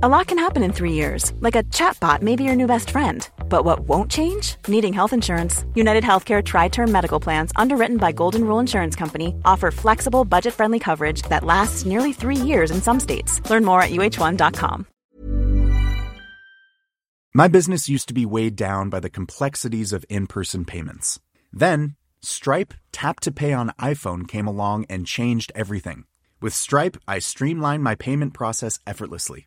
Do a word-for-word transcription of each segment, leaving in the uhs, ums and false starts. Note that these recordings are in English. A lot can happen in three years, like a chatbot may be your new best friend. But what won't change? Needing health insurance. United Healthcare Tri-Term Medical Plans, underwritten by Golden Rule Insurance Company, offer flexible, budget-friendly coverage that lasts nearly three years in some states. Learn more at U H one dot com. My business used to be weighed down by the complexities of in-person payments. Then, Stripe Tap to Pay on iPhone came along and changed everything. With Stripe, I streamlined my payment process effortlessly.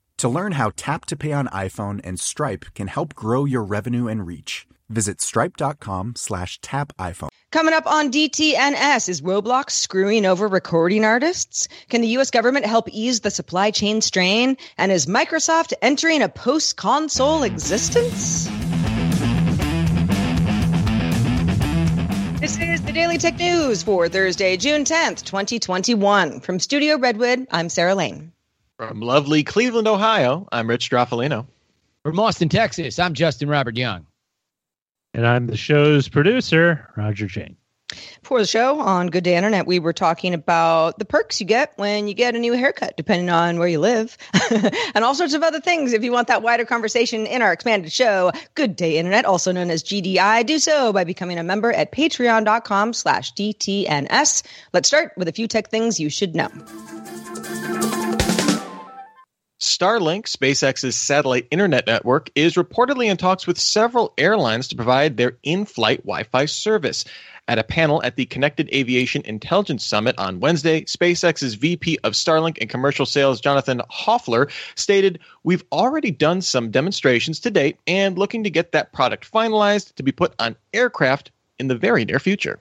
To learn how Tap to Pay on iPhone and Stripe can help grow your revenue and reach, visit stripe.com slash tap iPhone. Coming up on D T N S, is Roblox screwing over recording artists? Can the U S government help ease the supply chain strain? And is Microsoft entering a post-console existence? This is the Daily Tech News for Thursday, June tenth, twenty twenty-one. From Studio Redwood, I'm Sarah Lane. From lovely Cleveland, Ohio, I'm Rich Straffolino. From Austin, Texas, I'm Justin Robert Young. And I'm the show's producer, Roger Jane. For the show on Good Day Internet, we were talking about the perks you get when you get a new haircut, depending on where you live, and all sorts of other things. If you want that wider conversation in our expanded show, Good Day Internet, also known as G D I, do so by becoming a member at patreon.com slash DTNS. Let's start with a few tech things you should know. Starlink, SpaceX's satellite internet network, is reportedly in talks with several airlines to provide their in-flight Wi-Fi service. At a panel at the Connected Aviation Intelligence Summit on Wednesday, SpaceX's V P of Starlink and commercial sales, Jonathan Hoffler, stated, "We've already done some demonstrations to date and looking to get that product finalized to be put on aircraft in the very near future."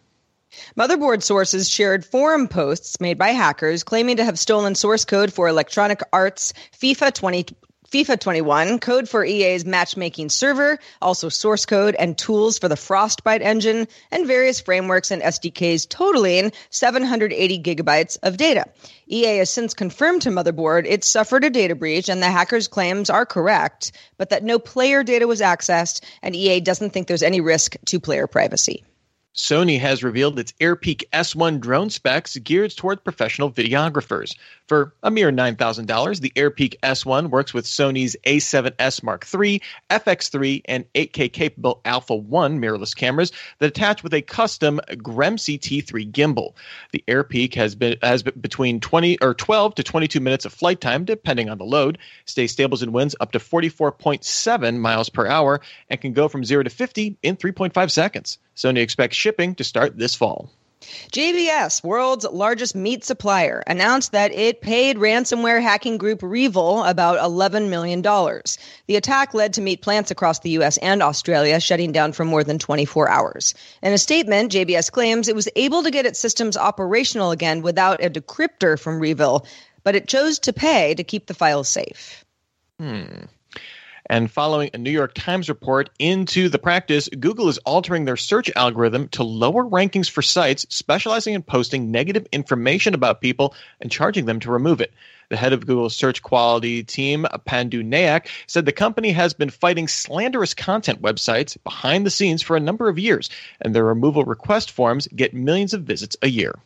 Motherboard sources shared forum posts made by hackers claiming to have stolen source code for Electronic Arts, FIFA twenty, FIFA twenty-one, code for E A's matchmaking server, also source code and tools for the Frostbite engine, and various frameworks and S D Ks totaling seven hundred eighty gigabytes of data. E A has since confirmed to Motherboard it suffered a data breach and the hackers' claims are correct, but that no player data was accessed, and E A doesn't think there's any risk to player privacy. Sony has revealed its AirPeak S one drone specs geared toward professional videographers. For a mere nine thousand dollars, the AirPeak S one works with Sony's A seven S Mark three, F X three, and eight K-capable Alpha one mirrorless cameras that attach with a custom Grem T three gimbal. The AirPeak has been has between twenty or twelve to twenty-two minutes of flight time, depending on the load, stays stables and winds up to forty-four point seven miles per hour, and can go from zero to fifty in three point five seconds. Sony expects shipping to start this fall. J B S, world's largest meat supplier, announced that it paid ransomware hacking group REvil about eleven million dollars. The attack led to meat plants across the U S and Australia shutting down for more than twenty-four hours. In a statement, J B S claims it was able to get its systems operational again without a decryptor from REvil, but it chose to pay to keep the files safe. Hmm. And following a New York Times report into the practice, Google is altering their search algorithm to lower rankings for sites specializing in posting negative information about people and charging them to remove it. The head of Google's search quality team, Pandu Nayak, said the company has been fighting slanderous content websites behind the scenes for a number of years, and their removal request forms get millions of visits a year.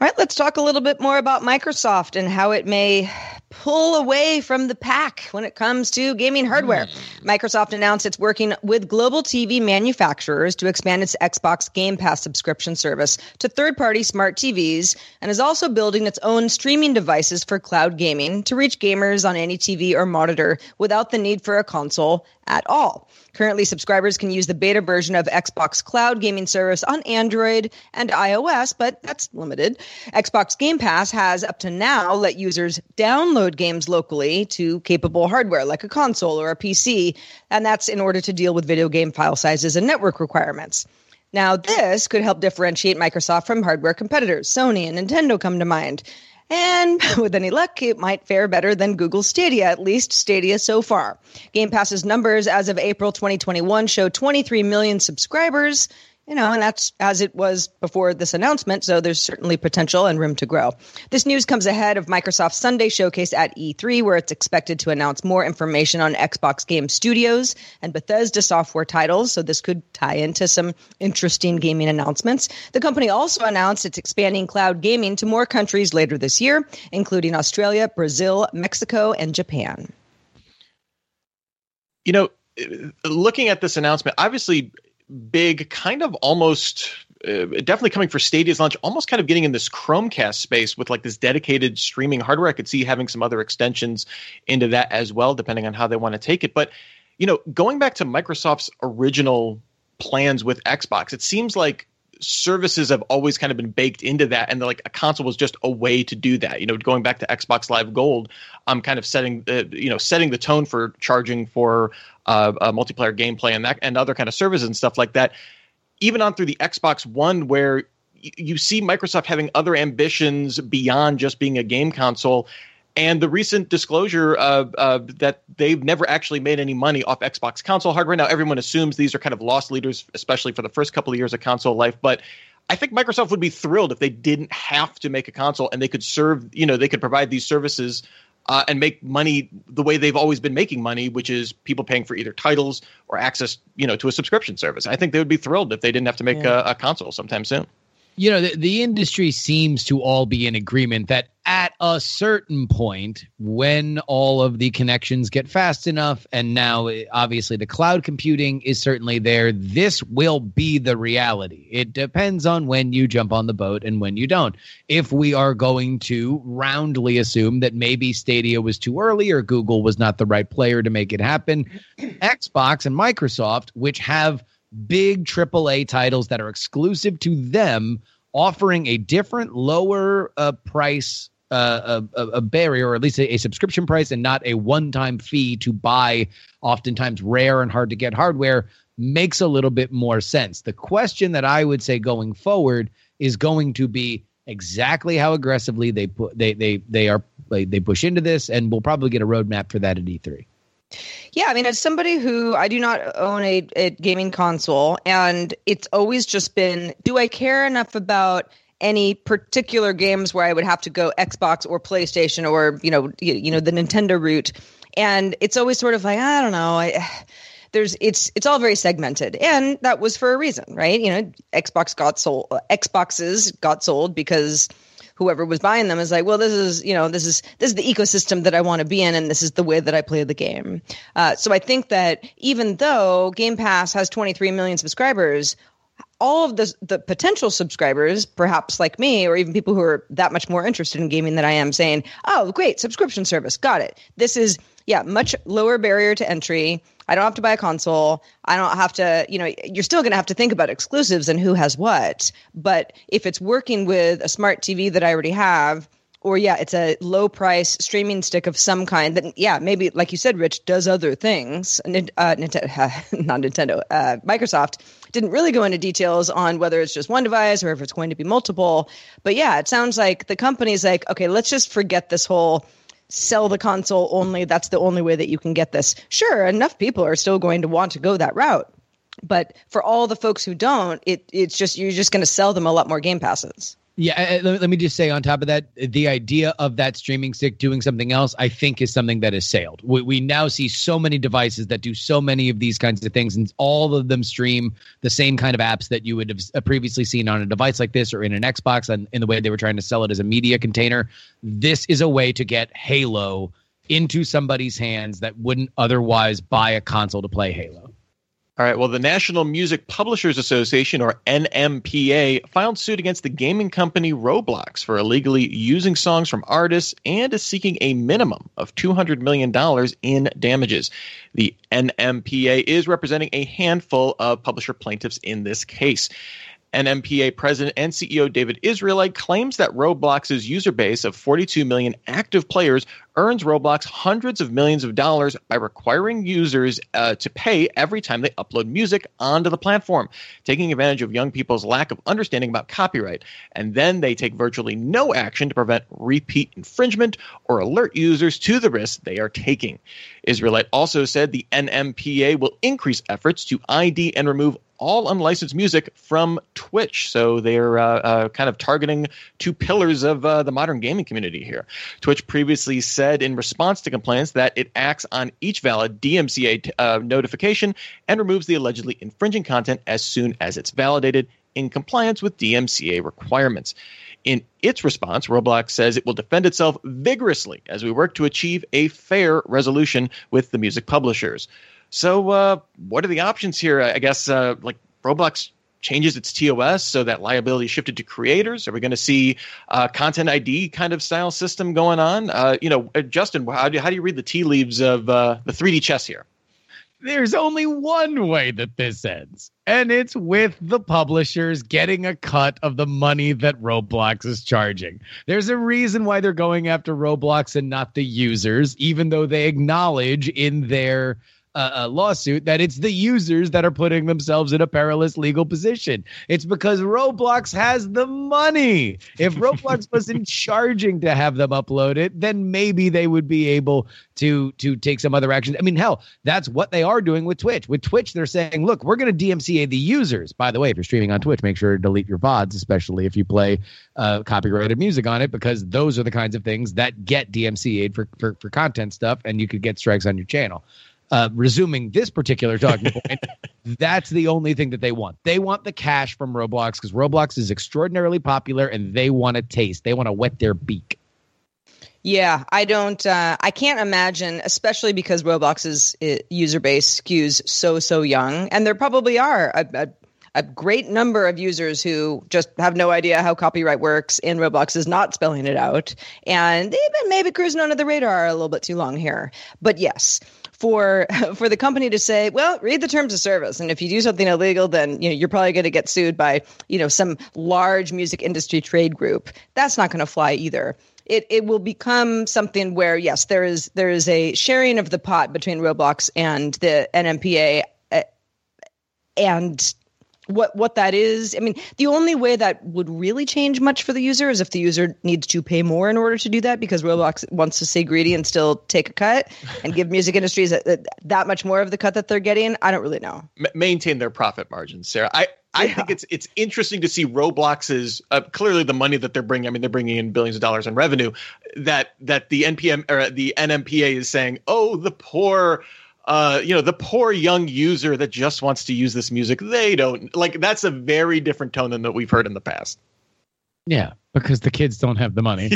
All right, let's talk a little bit more about Microsoft and how it may pull away from the pack when it comes to gaming hardware. Microsoft announced it's working with global T V manufacturers to expand its Xbox Game Pass subscription service to third-party smart T Vs, and is also building its own streaming devices for cloud gaming to reach gamers on any T V or monitor without the need for a console at all. Currently, subscribers can use the beta version of Xbox Cloud Gaming Service on Android and iOS, but that's limited. Xbox Game Pass has up to now let users download games locally to capable hardware like a console or a P C, and that's in order to deal with video game file sizes and network requirements. Now, this could help differentiate Microsoft from hardware competitors. Sony and Nintendo come to mind. And with any luck, it might fare better than Google Stadia, at least Stadia so far. Game Pass's numbers as of April twenty twenty-one show twenty-three million subscribers, you know, and that's as it was before this announcement, so there's certainly potential and room to grow. This news comes ahead of Microsoft's Sunday showcase at E three, where it's expected to announce more information on Xbox Game Studios and Bethesda software titles, so this could tie into some interesting gaming announcements. The company also announced it's expanding cloud gaming to more countries later this year, including Australia, Brazil, Mexico, and Japan. You know, looking at this announcement, obviously big, kind of almost uh, definitely coming for Stadia's launch, almost kind of getting in this Chromecast space with like this dedicated streaming hardware. I could see having some other extensions into that as well, depending on how they want to take it. But, you know, going back to Microsoft's original plans with Xbox, it seems like services have always kind of been baked into that, and like a console was just a way to do that. You know, going back to Xbox Live Gold, I'm um, kind of setting the you know setting the tone for charging for uh, uh, multiplayer gameplay and that and other kind of services and stuff like that. Even on through the Xbox One, where y- you see Microsoft having other ambitions beyond just being a game console. And the recent disclosure uh, uh, that they've never actually made any money off Xbox console hardware. Now, everyone assumes these are kind of loss leaders, especially for the first couple of years of console life. But I think Microsoft would be thrilled if they didn't have to make a console and they could serve, you know, they could provide these services uh, and make money the way they've always been making money, which is people paying for either titles or access, you know, to a subscription service. I think they would be thrilled if they didn't have to make yeah. a, a console sometime soon. You know, the, the industry seems to all be in agreement that at a certain point, when all of the connections get fast enough, and now obviously the cloud computing is certainly there, this will be the reality. It depends on when you jump on the boat and when you don't. If we are going to roundly assume that maybe Stadia was too early or Google was not the right player to make it happen, Xbox and Microsoft, which have big triple A titles that are exclusive to them, offering a different, lower uh, price, uh, a, a barrier, or at least a, a subscription price, and not a one-time fee to buy oftentimes rare and hard-to-get hardware, makes a little bit more sense. The question that I would say going forward is going to be exactly how aggressively they put they they they are they push into this, and we'll probably get a roadmap for that at E three. Yeah, I mean, as somebody who I do not own a, a gaming console, and it's always just been, do I care enough about any particular games where I would have to go Xbox or PlayStation or, you know, you, you know, the Nintendo route? And it's always sort of like, I don't know, I... There's it's it's all very segmented, and that was for a reason, right? You know, Xbox got sold, Xboxes got sold because whoever was buying them is like, well, this is you know this is this is the ecosystem that I want to be in, and this is the way that I play the game. Uh, so I think that even though Game Pass has twenty-three million subscribers, all of the the potential subscribers, perhaps like me, or even people who are that much more interested in gaming than I am, saying, "Oh, great subscription service, got it." This is yeah, much lower barrier to entry. I don't have to buy a console. I don't have to, you know, you're still going to have to think about exclusives and who has what. But if it's working with a smart T V that I already have, or yeah, it's a low price streaming stick of some kind that, yeah, maybe like you said, Rich, does other things. Uh, Nintendo, not Nintendo, uh, Microsoft didn't really go into details on whether it's just one device or if it's going to be multiple. But yeah, it sounds like the company's like, okay, let's just forget this whole sell the console only. That's the only way that you can get this. Sure, enough people are still going to want to go that route. But for all the folks who don't, it it's just you're just going to sell them a lot more Game Passes. Yeah, let me just say on top of that, the idea of that streaming stick doing something else, I think, is something that has sailed. We, we now see so many devices that do so many of these kinds of things, and all of them stream the same kind of apps that you would have previously seen on a device like this or in an Xbox, and in the way they were trying to sell it as a media container. This is a way to get Halo into somebody's hands that wouldn't otherwise buy a console to play Halo. All right, well, the National Music Publishers Association, or N M P A, filed suit against the gaming company Roblox for illegally using songs from artists and is seeking a minimum of two hundred million dollars in damages. The N M P A is representing a handful of publisher plaintiffs in this case. N M P A president and C E O David Israelite claims that Roblox's user base of forty-two million active players earns Roblox hundreds of millions of dollars by requiring users uh, to pay every time they upload music onto the platform, taking advantage of young people's lack of understanding about copyright. And then they take virtually no action to prevent repeat infringement or alert users to the risks they are taking. Israelite also said the N M P A will increase efforts to I D and remove all unlicensed music from Twitch. So they're uh, uh, kind of targeting two pillars of uh, the modern gaming community here. Twitch previously said in response to complaints that it acts on each valid D M C A t- uh, notification and removes the allegedly infringing content as soon as it's validated in compliance with D M C A requirements. In its response, Roblox says it will defend itself vigorously as we work to achieve a fair resolution with the music publishers. So uh, what are the options here? I guess uh, like Roblox changes its T O S, so that liability shifted to creators. Are we going to see uh, content I D kind of style system going on? Uh, you know, uh, Justin, how do, how do you read the tea leaves of uh, the three D chess here? There's only one way that this ends, and it's with the publishers getting a cut of the money that Roblox is charging. There's a reason why they're going after Roblox and not the users, even though they acknowledge in their a lawsuit that it's the users that are putting themselves in a perilous legal position. It's because Roblox has the money. If Roblox wasn't charging to have them upload it, then maybe they would be able to to take some other action. I mean, hell, that's what they are doing with Twitch. With Twitch, they're saying, look, we're going to D M C A the users. By the way, if you're streaming on Twitch, make sure to delete your V O Ds, especially if you play uh, copyrighted music on it, because those are the kinds of things that get D M C A'd for, for, for content stuff, and you could get strikes on your channel. Uh, resuming this particular talking point, that's the only thing that they want. They want the cash from Roblox because Roblox is extraordinarily popular and they want a taste. They want to wet their beak. Yeah, I don't, uh, I can't imagine, especially because Roblox's it, user base skews so, so young. And there probably are a, a, a great number of users who just have no idea how copyright works and Roblox is not spelling it out. And they've been maybe cruising under the radar a little bit too long here. But yes, for for the company to say, well, read the terms of service, and if you do something illegal, then you know, you're probably going to get sued by you know some large music industry trade group. That's not going to fly either. It it will become something where yes, there is there is a sharing of the pot between Roblox and the N M P A, uh, and what what that is. I mean, the only way that would really change much for the user is if the user needs to pay more in order to do that, because Roblox wants to stay greedy and still take a cut and give music industries a, a, that much more of the cut that they're getting. I don't really know. M- maintain their profit margins, Sarah. I, I yeah. think it's it's interesting to see Roblox's uh, clearly the money that they're bringing. I mean, they're bringing in billions of dollars in revenue that that the N P M or the N M P A is saying, oh, the poor. Uh, you know, the poor young user that just wants to use this music, they don't like that's a very different tone than that we've heard in the past. Yeah, because the kids don't have the money.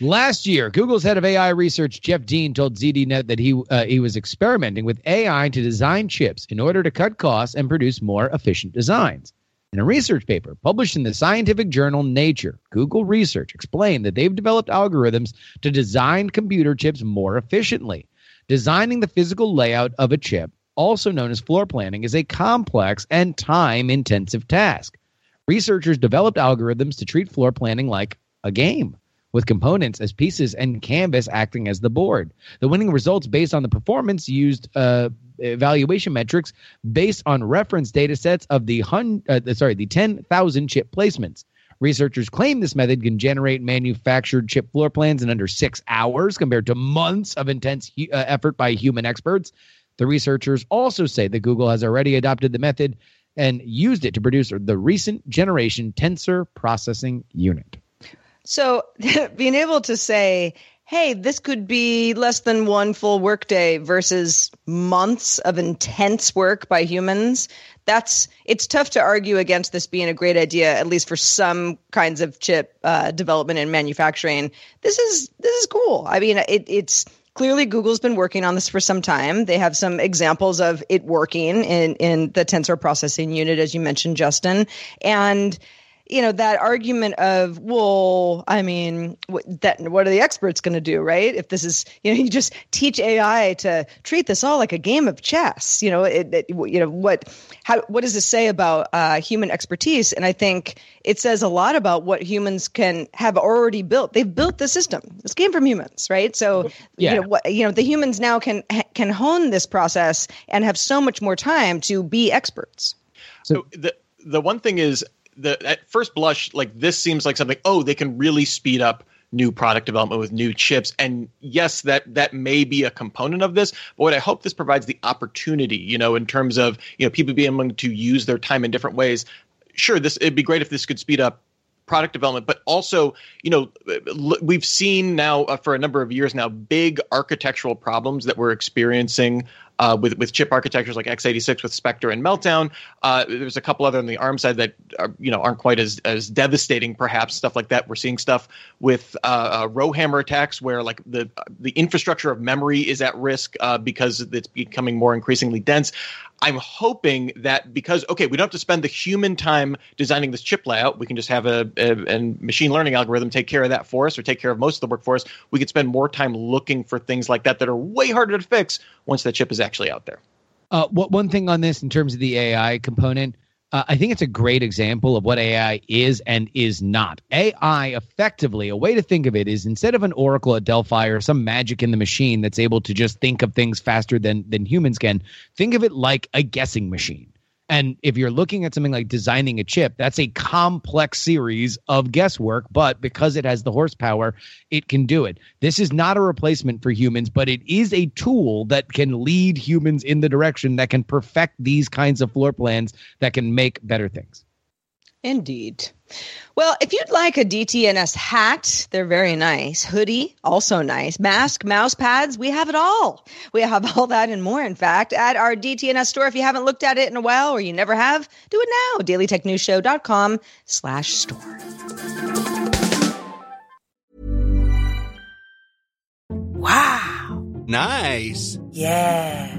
Last year, Google's head of A I research, Jeff Dean, told Z D Net that he uh, he was experimenting with A I to design chips in order to cut costs and produce more efficient designs. In a research paper published in the scientific journal Nature, Google Research explained that they've developed algorithms to design computer chips more efficiently. Designing the physical layout of a chip, also known as floor planning, is a complex and time-intensive task. Researchers developed algorithms to treat floor planning like a game, with components as pieces and canvas acting as the board. The winning results based on the performance used uh, evaluation metrics based on reference data sets of the hun- uh, sorry the ten thousand chip placements. Researchers claim this method can generate manufactured chip floor plans in under six hours compared to months of intense uh, effort by human experts. The researchers also say that Google has already adopted the method and used it to produce the recent generation tensor processing unit. So being able to say, hey, this could be less than one full workday versus months of intense work by humans. That's it's tough to argue against this being a great idea, at least for some kinds of chip uh, development and manufacturing. This is this is cool. I mean, it, it's clearly Google's been working on this for some time. They have some examples of it working in in the tensor processing unit, as you mentioned, Justin, and you know, that argument of, well, I mean, what, that what are the experts going to do, right? If this is, you know, you just teach A I to treat this all like a game of chess, you know, it, it, you know what, how, what does this say about uh, human expertise? And I think it says a lot about what humans can have already built. They've built the system. This came from humans, right? So, yeah. you know, what, you know, the humans now can can hone this process and have so much more time to be experts. So the the one thing is, the at first blush, like this seems like something, oh, they can really speed up new product development with new chips. And yes, that that may be a component of this. But what I hope this provides the opportunity, you know, in terms of, you know, people being able to use their time in different ways. Sure, this it'd be great if this could speed up product development, but also, you know, we've seen now uh, for a number of years now, big architectural problems that we're experiencing uh, with, with chip architectures like x eighty-six with Spectre and Meltdown. Uh, there's a couple other on the ARM side that are, you know, aren't quite as, as devastating, perhaps, stuff like that. We're seeing stuff with uh, uh, row hammer attacks where like the, the infrastructure of memory is at risk uh, because it's becoming more increasingly dense. I'm hoping that because, okay, we don't have to spend the human time designing this chip layout. We can just have a, a, a machine learning algorithm take care of that for us or take care of most of the work for us. We could spend more time looking for things like that that are way harder to fix once that chip is actually out there. Uh, what, one thing on this in terms of the A I component, uh, I think it's a great example of what A I is and is not. A I, effectively, a way to think of it is instead of an Oracle at Delphi or some magic in the machine that's able to just think of things faster than than humans can, think of it like a guessing machine. And if you're looking at something like designing a chip, that's a complex series of guesswork, but because it has the horsepower, it can do it. This is not a replacement for humans, but it is a tool that can lead humans in the direction that can perfect these kinds of floor plans that can make better things. Indeed. Well, if you'd like a D T N S hat, they're very nice. Hoodie, also nice. Mask, mouse pads, we have it all. We have all that and more, in fact, at our D T N S store. If you haven't looked at it in a while or you never have, do it now. DailyTechNewsShow.com slash store. Wow. Nice. Yeah.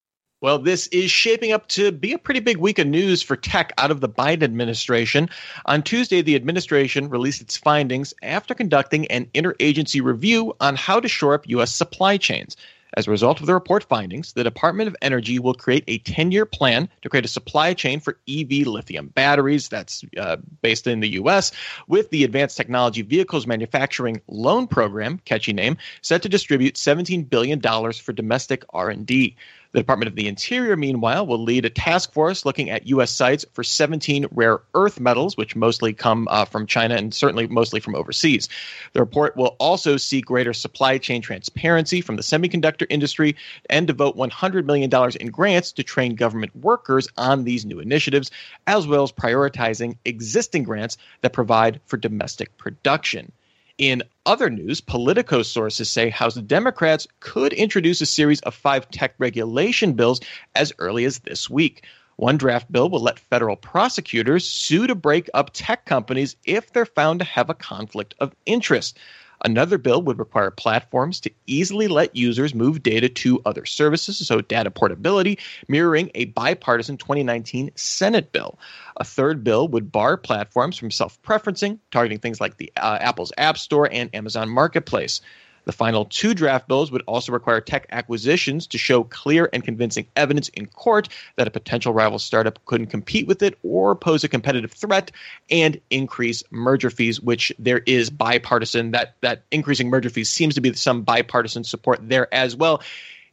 Well, this is shaping up to be a pretty big week of news for tech out of the Biden administration. On Tuesday, the administration released its findings after conducting an interagency review on how to shore up U S supply chains. As a result of the report findings, the Department of Energy will create a ten-year plan to create a supply chain for E V lithium batteries that's uh, based in the U S, with the Advanced Technology Vehicles Manufacturing Loan Program, catchy name, set to distribute seventeen billion dollars for domestic R and D. The Department of the Interior, meanwhile, will lead a task force looking at U S sites for seventeen rare earth metals, which mostly come uh, from China and certainly mostly from overseas. The report will also see greater supply chain transparency from the semiconductor industry and devote one hundred million dollars in grants to train government workers on these new initiatives, as well as prioritizing existing grants that provide for domestic production. In other news, Politico sources say House Democrats could introduce a series of five tech regulation bills as early as this week. One draft bill will let federal prosecutors sue to break up tech companies if they're found to have a conflict of interest. Another bill would require platforms to easily let users move data to other services, so data portability, mirroring a bipartisan twenty nineteen Senate bill. A third bill would bar platforms from self-preferencing, targeting things like the uh, Apple's App Store and Amazon Marketplace. The final two draft bills would also require tech acquisitions to show clear and convincing evidence in court that a potential rival startup couldn't compete with it or pose a competitive threat, and increase merger fees, which there is bipartisan. That, that increasing merger fees seems to be some bipartisan support there as well.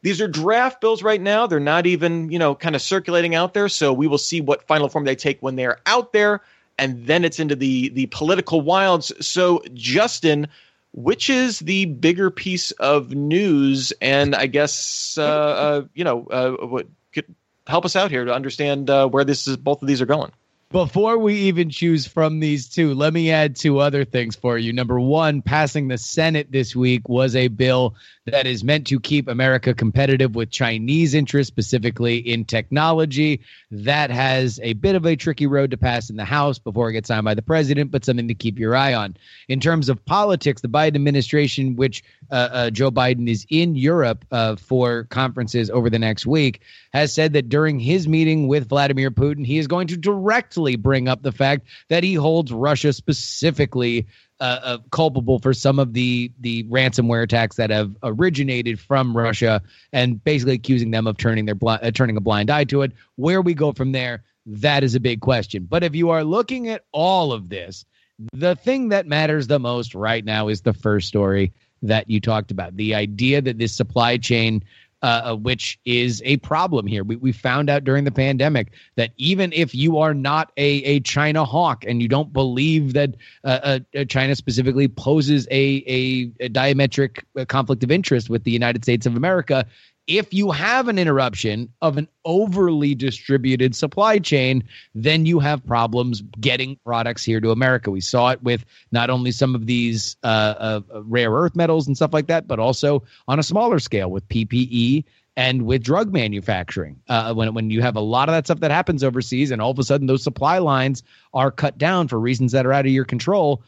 These are draft bills right now. They're not even, you know, kind of circulating out there. So we will see what final form they take when they're out there. And then it's into the, the political wilds. So, Justin, which is the bigger piece of news? And I guess, uh, uh, you know, uh, what could help us out here to understand uh, where this is, both of these are going. Before we even choose from these two, let me add two other things for you. Number one, passing the Senate this week was a bill that is meant to keep America competitive with Chinese interests, specifically in technology. That has a bit of a tricky road to pass in the House before it gets signed by the president, but something to keep your eye on. In terms of politics, the Biden administration, which uh, uh, Joe Biden is in Europe uh, for conferences over the next week, has said that during his meeting with Vladimir Putin, he is going to directly bring up the fact that he holds Russia specifically uh, uh, culpable for some of the, the ransomware attacks that have originated from Russia, and basically accusing them of turning their bl- uh, turning a blind eye to it. Where we go from there, that is a big question. But if you are looking at all of this, the thing that matters the most right now is the first story that you talked about, the idea that this supply chain Uh, which is a problem here. We we found out during the pandemic that even if you are not a, a China hawk and you don't believe that uh, uh, China specifically poses a, a, a diametric conflict of interest with the United States of America, if you have an interruption of an overly distributed supply chain, then you have problems getting products here to America. We saw it with not only some of these uh, uh, rare earth metals and stuff like that, but also on a smaller scale with P P E and with drug manufacturing. Uh, when, when you have a lot of that stuff that happens overseas and all of a sudden those supply lines are cut down for reasons that are out of your control,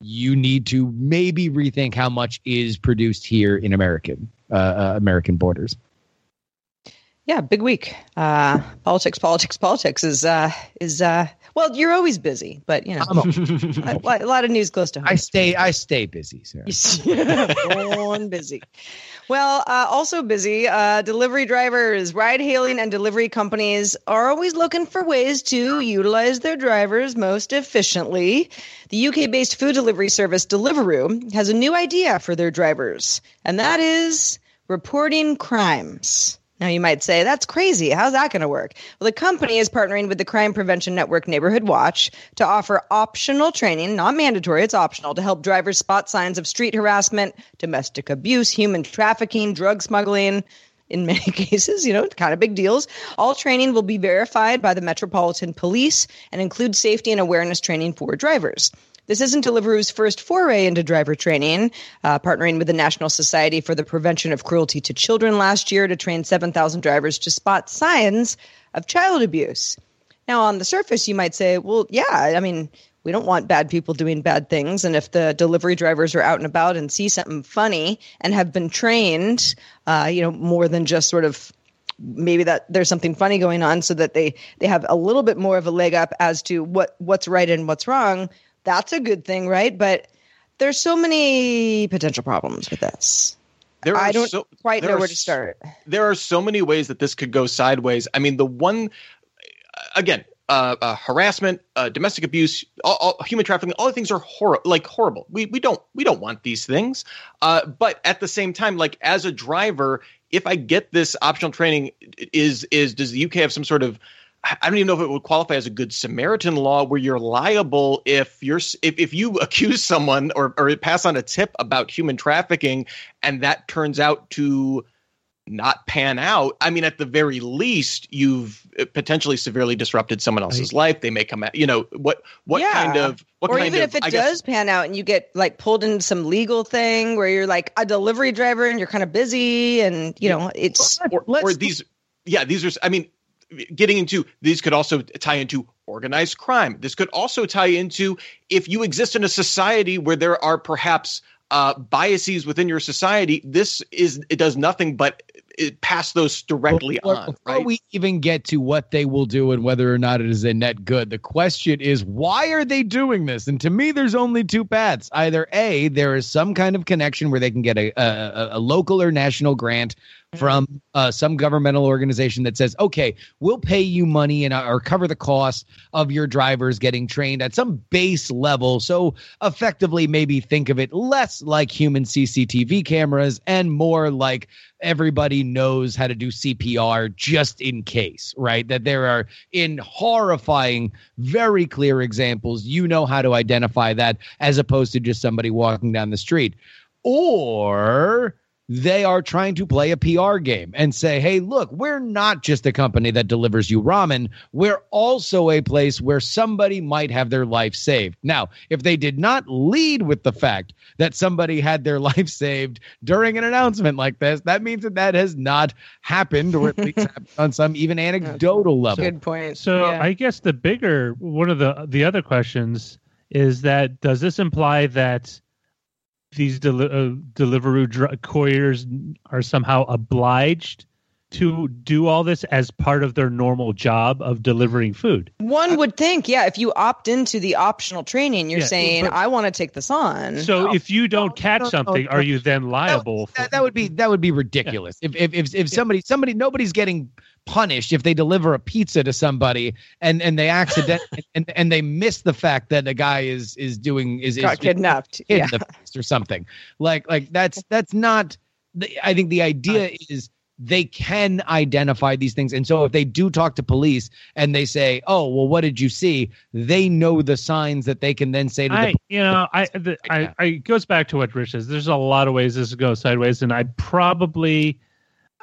you need to maybe rethink how much is produced here in American uh, uh, American borders. Yeah, big week. Uh, politics, politics, politics is uh, is uh, well, you're always busy, but you know, a, a lot of news close to home. I stay, I stay busy, sir. Born busy. Well, uh, also busy. Uh, delivery drivers, ride-hailing, and delivery companies are always looking for ways to utilize their drivers most efficiently. The U K-based food delivery service Deliveroo has a new idea for their drivers, and that is reporting crimes. Now, you might say, that's crazy. How's that going to work? Well, the company is partnering with the crime prevention network Neighborhood Watch to offer optional training, not mandatory, it's optional, to help drivers spot signs of street harassment, domestic abuse, human trafficking, drug smuggling. In many cases, you know, kind of big deals. All training will be verified by the Metropolitan Police and include safety and awareness training for drivers. This isn't Deliveroo's first foray into driver training, uh, partnering with the National Society for the Prevention of Cruelty to Children last year to train seven thousand drivers to spot signs of child abuse. Now, on the surface, you might say, well, yeah, I mean, we don't want bad people doing bad things. And if the delivery drivers are out and about and see something funny and have been trained, uh, you know, more than just sort of maybe that there's something funny going on so that they, they have a little bit more of a leg up as to what, what's right and what's wrong, that's a good thing, right? But there's so many potential problems with this. There I don't so, quite know where to start. There are so many ways that this could go sideways. I mean, the one, again, uh, uh, harassment, uh, domestic abuse, all, all, human trafficking. All the things are hor- like horrible. We we don't we don't want these things. Uh, but at the same time, like as a driver, if I get this optional training, is is does the U K have some sort of, I don't even know if it would qualify as a good Samaritan law where you're liable if you're if, if you accuse someone or, or pass on a tip about human trafficking and that turns out to not pan out. I mean, at the very least, you've potentially severely disrupted someone else's right. life. They may come out, you know, what what yeah. kind of what or kind even of, if it I does guess, pan out and you get like pulled into some legal thing where you're like a delivery driver and you're kind of busy and, you know, it's or, or these. Yeah, these are I mean. Getting into these could also tie into organized crime. This could also tie into if you exist in a society where there are perhaps uh, biases within your society. This is it does nothing but it pass those directly before, on. Before right? we even get to what they will do and whether or not it is a net good, the question is why are they doing this? And to me, there's only two paths. Either A, there is some kind of connection where they can get a a, a local or national grant from uh, some governmental organization that says, okay, we'll pay you money and or cover the cost of your drivers getting trained at some base level. So effectively, maybe think of it less like human C C T V cameras and more like everybody knows how to do C P R just in case, right? That there are in horrifying, very clear examples, you know how to identify that as opposed to just somebody walking down the street. Or they are trying to play a P R game and say, hey, look, we're not just a company that delivers you ramen. We're also a place where somebody might have their life saved. Now, if they did not lead with the fact that somebody had their life saved during an announcement like this, that means that that has not happened, or at least happened on some even anecdotal level. Good point. So yeah. I guess the bigger one of the the other questions is that does this imply that these deli- uh, Deliveroo dr- couriers are somehow obliged to do all this as part of their normal job of delivering food? One would think, yeah, if you opt into the optional training, you're yeah, saying, but, I want to take this on. So no, if you don't no, catch no, something, no, no, are you then liable? That, for- that would be that would be ridiculous. Yeah. If if if, if yeah. somebody somebody nobody's getting punished if they deliver a pizza to somebody and, and they accident and, and they miss the fact that the guy is is doing is, is kidnapped yeah. or something like like that's that's not the, I think the idea is they can identify these things. And so if they do talk to police and they say, oh, well, what did you see? They know the signs that they can then say to I, the you know, I, the, I, I it goes back to what Rich says. There's a lot of ways this goes sideways. And I probably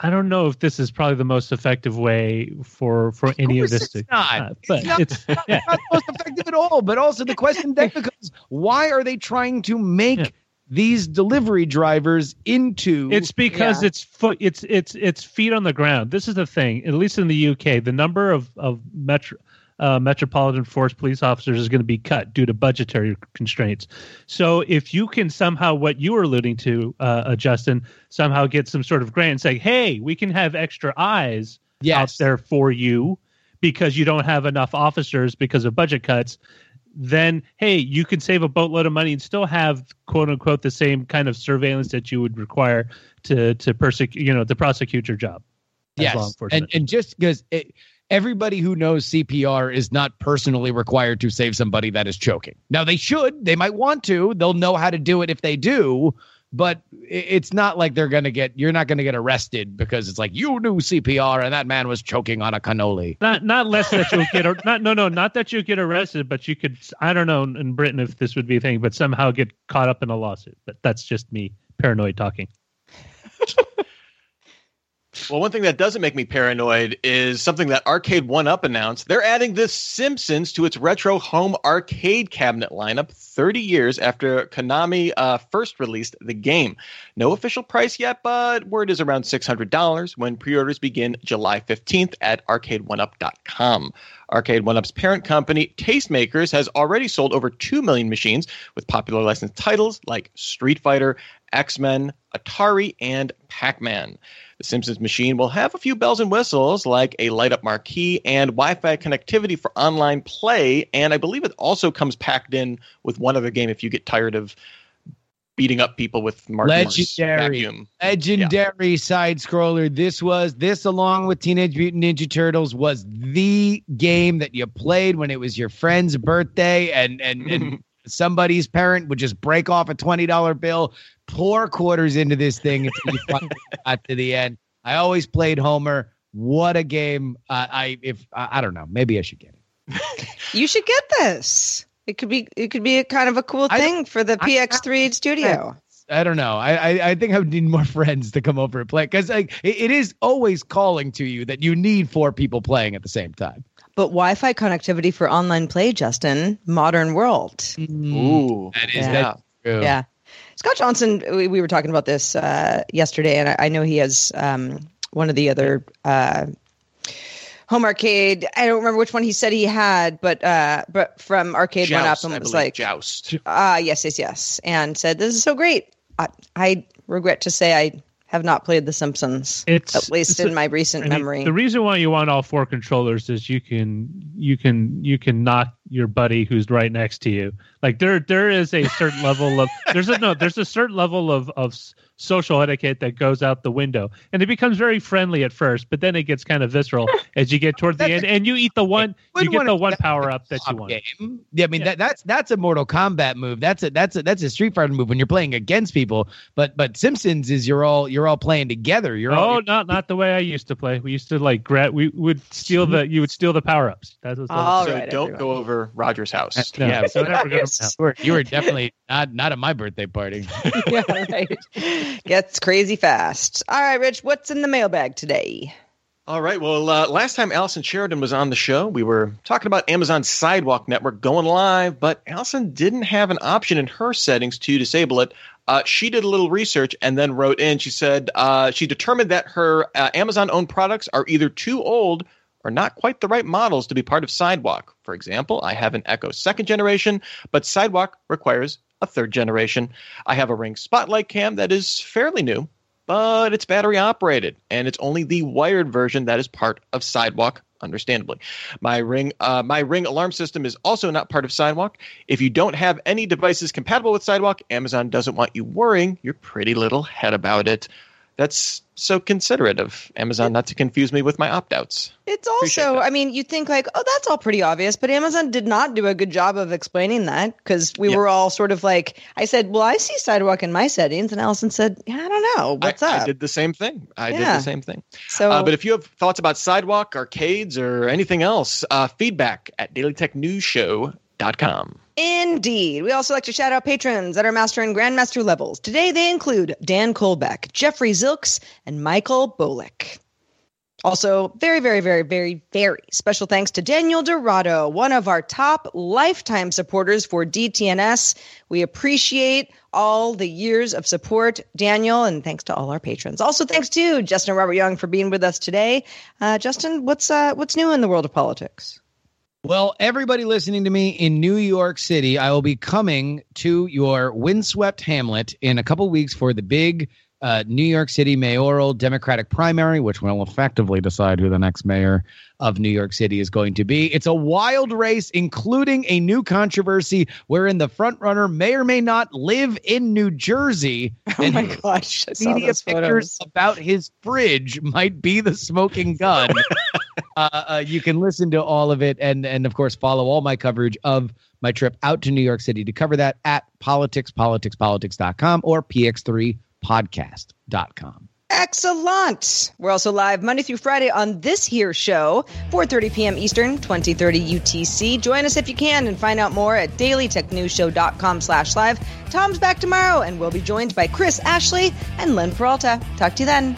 I don't know if this is probably the most effective way for, for any of, of this. It's to, not. Uh, but it's not, it's, not, yeah. not the most effective at all. But also the question then becomes, why are they trying to make yeah. these delivery drivers into? It's because yeah. it's foot. It's it's it's feet on the ground. This is the thing. At least in the U K, the number of of metro uh, metropolitan force police officers is going to be cut due to budgetary constraints. So if you can somehow, what you were alluding to, uh, uh, Justin, somehow get some sort of grant and say, hey, we can have extra eyes yes. out there for you because you don't have enough officers because of budget cuts, then, hey, you can save a boatload of money and still have, quote unquote, the same kind of surveillance that you would require to, to persecute, you know, to prosecute your job. As yes. law enforcement. And, and just because it, everybody who knows C P R is not personally required to save somebody that is choking. Now, they should. They might want to. They'll know how to do it if they do. But it's not like they're going to get you're not going to get arrested because it's like you knew C P R and that man was choking on a cannoli. Not not less that you'll get not no, no, not that you get arrested, but you could. I don't know in Britain if this would be a thing, but somehow get caught up in a lawsuit. But that's just me paranoid talking. Well, one thing that doesn't make me paranoid is something that Arcade one up announced. They're adding The Simpsons to its retro home arcade cabinet lineup thirty years after Konami uh, first released the game. No official price yet, but word is around six hundred dollars when pre-orders begin July fifteenth at arcade one up dot com. Arcade one up's parent company, Tastemakers, has already sold over two million machines with popular licensed titles like Street Fighter, X-Men, Atari, and Pac-Man. The Simpsons machine will have a few bells and whistles like a light-up marquee and Wi-Fi connectivity for online play, and I believe it also comes packed in with one other game if you get tired of beating up people with Mark legendary vacuum. legendary yeah. side scroller. This was this along with Teenage Mutant Ninja Turtles was the game that you played when it was your friend's birthday, and and, and somebody's parent would just break off a twenty dollar bill, pour quarters into this thing until you finally got to the end. I always played Homer. What a game! Uh, I if I, I don't know, maybe I should get it. You should get this. It could be it could be a kind of a cool thing for the P X three studio. I don't know. I, I I think I would need more friends to come over and play, because like it, it is always calling to you that you need four people playing at the same time. But Wi-Fi connectivity for online play, Justin, modern world. Mm. Ooh, that is yeah. true. Yeah, Scott Johnson. We, we were talking about this uh, yesterday, and I, I know he has um, one of the other. Uh, Home Arcade. I don't remember which one he said he had, but uh, but from Arcade Joust, went up and I was believe, like, "Joust." Ah, uh, yes, yes, yes, and said, "This is so great." I, I regret to say I have not played The Simpsons, it's, at least in a, my recent memory. It, the reason why you want all four controllers is you can you can you can knock your buddy who's right next to you. Like there there is a certain level of there's a no there's a certain level of of. social etiquette that goes out the window, and it becomes very friendly at first, but then it gets kind of visceral as you get towards the end, and you eat the one, you get the one power up that you want. Yeah, I mean yeah. that, that's that's a Mortal Kombat move. That's a that's a that's a Street Fighter move when you're playing against people. But but Simpsons is you're all you're all playing together. You're oh, all, not not the way I used to play. We used to like grab. We would steal the you would steal the power ups. That's what all so right, don't everyone. Go over Roger's house. No, yeah, so never go over. You were definitely not not at my birthday party. Yeah, right. Gets crazy fast. All right, Rich, what's in the mailbag today? All right. Well, uh, last time Allison Sheridan was on the show, we were talking about Amazon Sidewalk Network going live, but Allison didn't have an option in her settings to disable it. Uh, she did a little research and then wrote in. She said uh, she determined that her uh, Amazon-owned products are either too old or not quite the right models to be part of Sidewalk. For example, I have an Echo second generation, but Sidewalk requires a third generation. I have a Ring Spotlight Cam that is fairly new, but it's battery operated, and it's only the wired version that is part of Sidewalk, understandably. My Ring uh, my Ring alarm system is also not part of Sidewalk. If you don't have any devices compatible with Sidewalk, Amazon doesn't want you worrying your pretty little head about it. That's so considerate of Amazon not to confuse me with my opt-outs. It's also, I mean, you think like, oh, that's all pretty obvious, but Amazon did not do a good job of explaining that, because we yeah. were all sort of like, I said, well, I see Sidewalk in my settings, and Allison said, yeah, I don't know, what's I, up? I did the same thing. I yeah. did the same thing. So, uh, but if you have thoughts about Sidewalk, arcades, or anything else, uh, feedback at daily tech news show dot com. Indeed. We also like to shout out patrons at our master and grandmaster levels. Today they include Dan Kolbeck, Jeffrey Zilks, and Michael Bolick. Also, very, very, very, very, very special thanks to Daniel Dorado, one of our top lifetime supporters for D T N S. We appreciate all the years of support, Daniel, and thanks to all our patrons. Also, thanks to Justin Robert Young for being with us today. Uh, Justin, what's uh, what's new in the world of politics? Well, everybody listening to me in New York City, I will be coming to your windswept hamlet in a couple weeks for the big uh, New York City mayoral Democratic primary, which will effectively decide who the next mayor of New York City is going to be. It's a wild race, including a new controversy wherein the frontrunner may or may not live in New Jersey. Oh, and my gosh. I saw those photos. Media pictures about his fridge might be the smoking gun. Uh, uh, you can listen to all of it and, and, of course, follow all my coverage of my trip out to New York City to cover that at politics politics politics dot com or p x three podcast dot com. Excellent. We're also live Monday through Friday on this here show, four thirty p.m. Eastern, twenty thirty U T C. Join us if you can and find out more at daily tech news show dot com slash live. Tom's back tomorrow, and we'll be joined by Chris Ashley and Lynn Peralta. Talk to you then.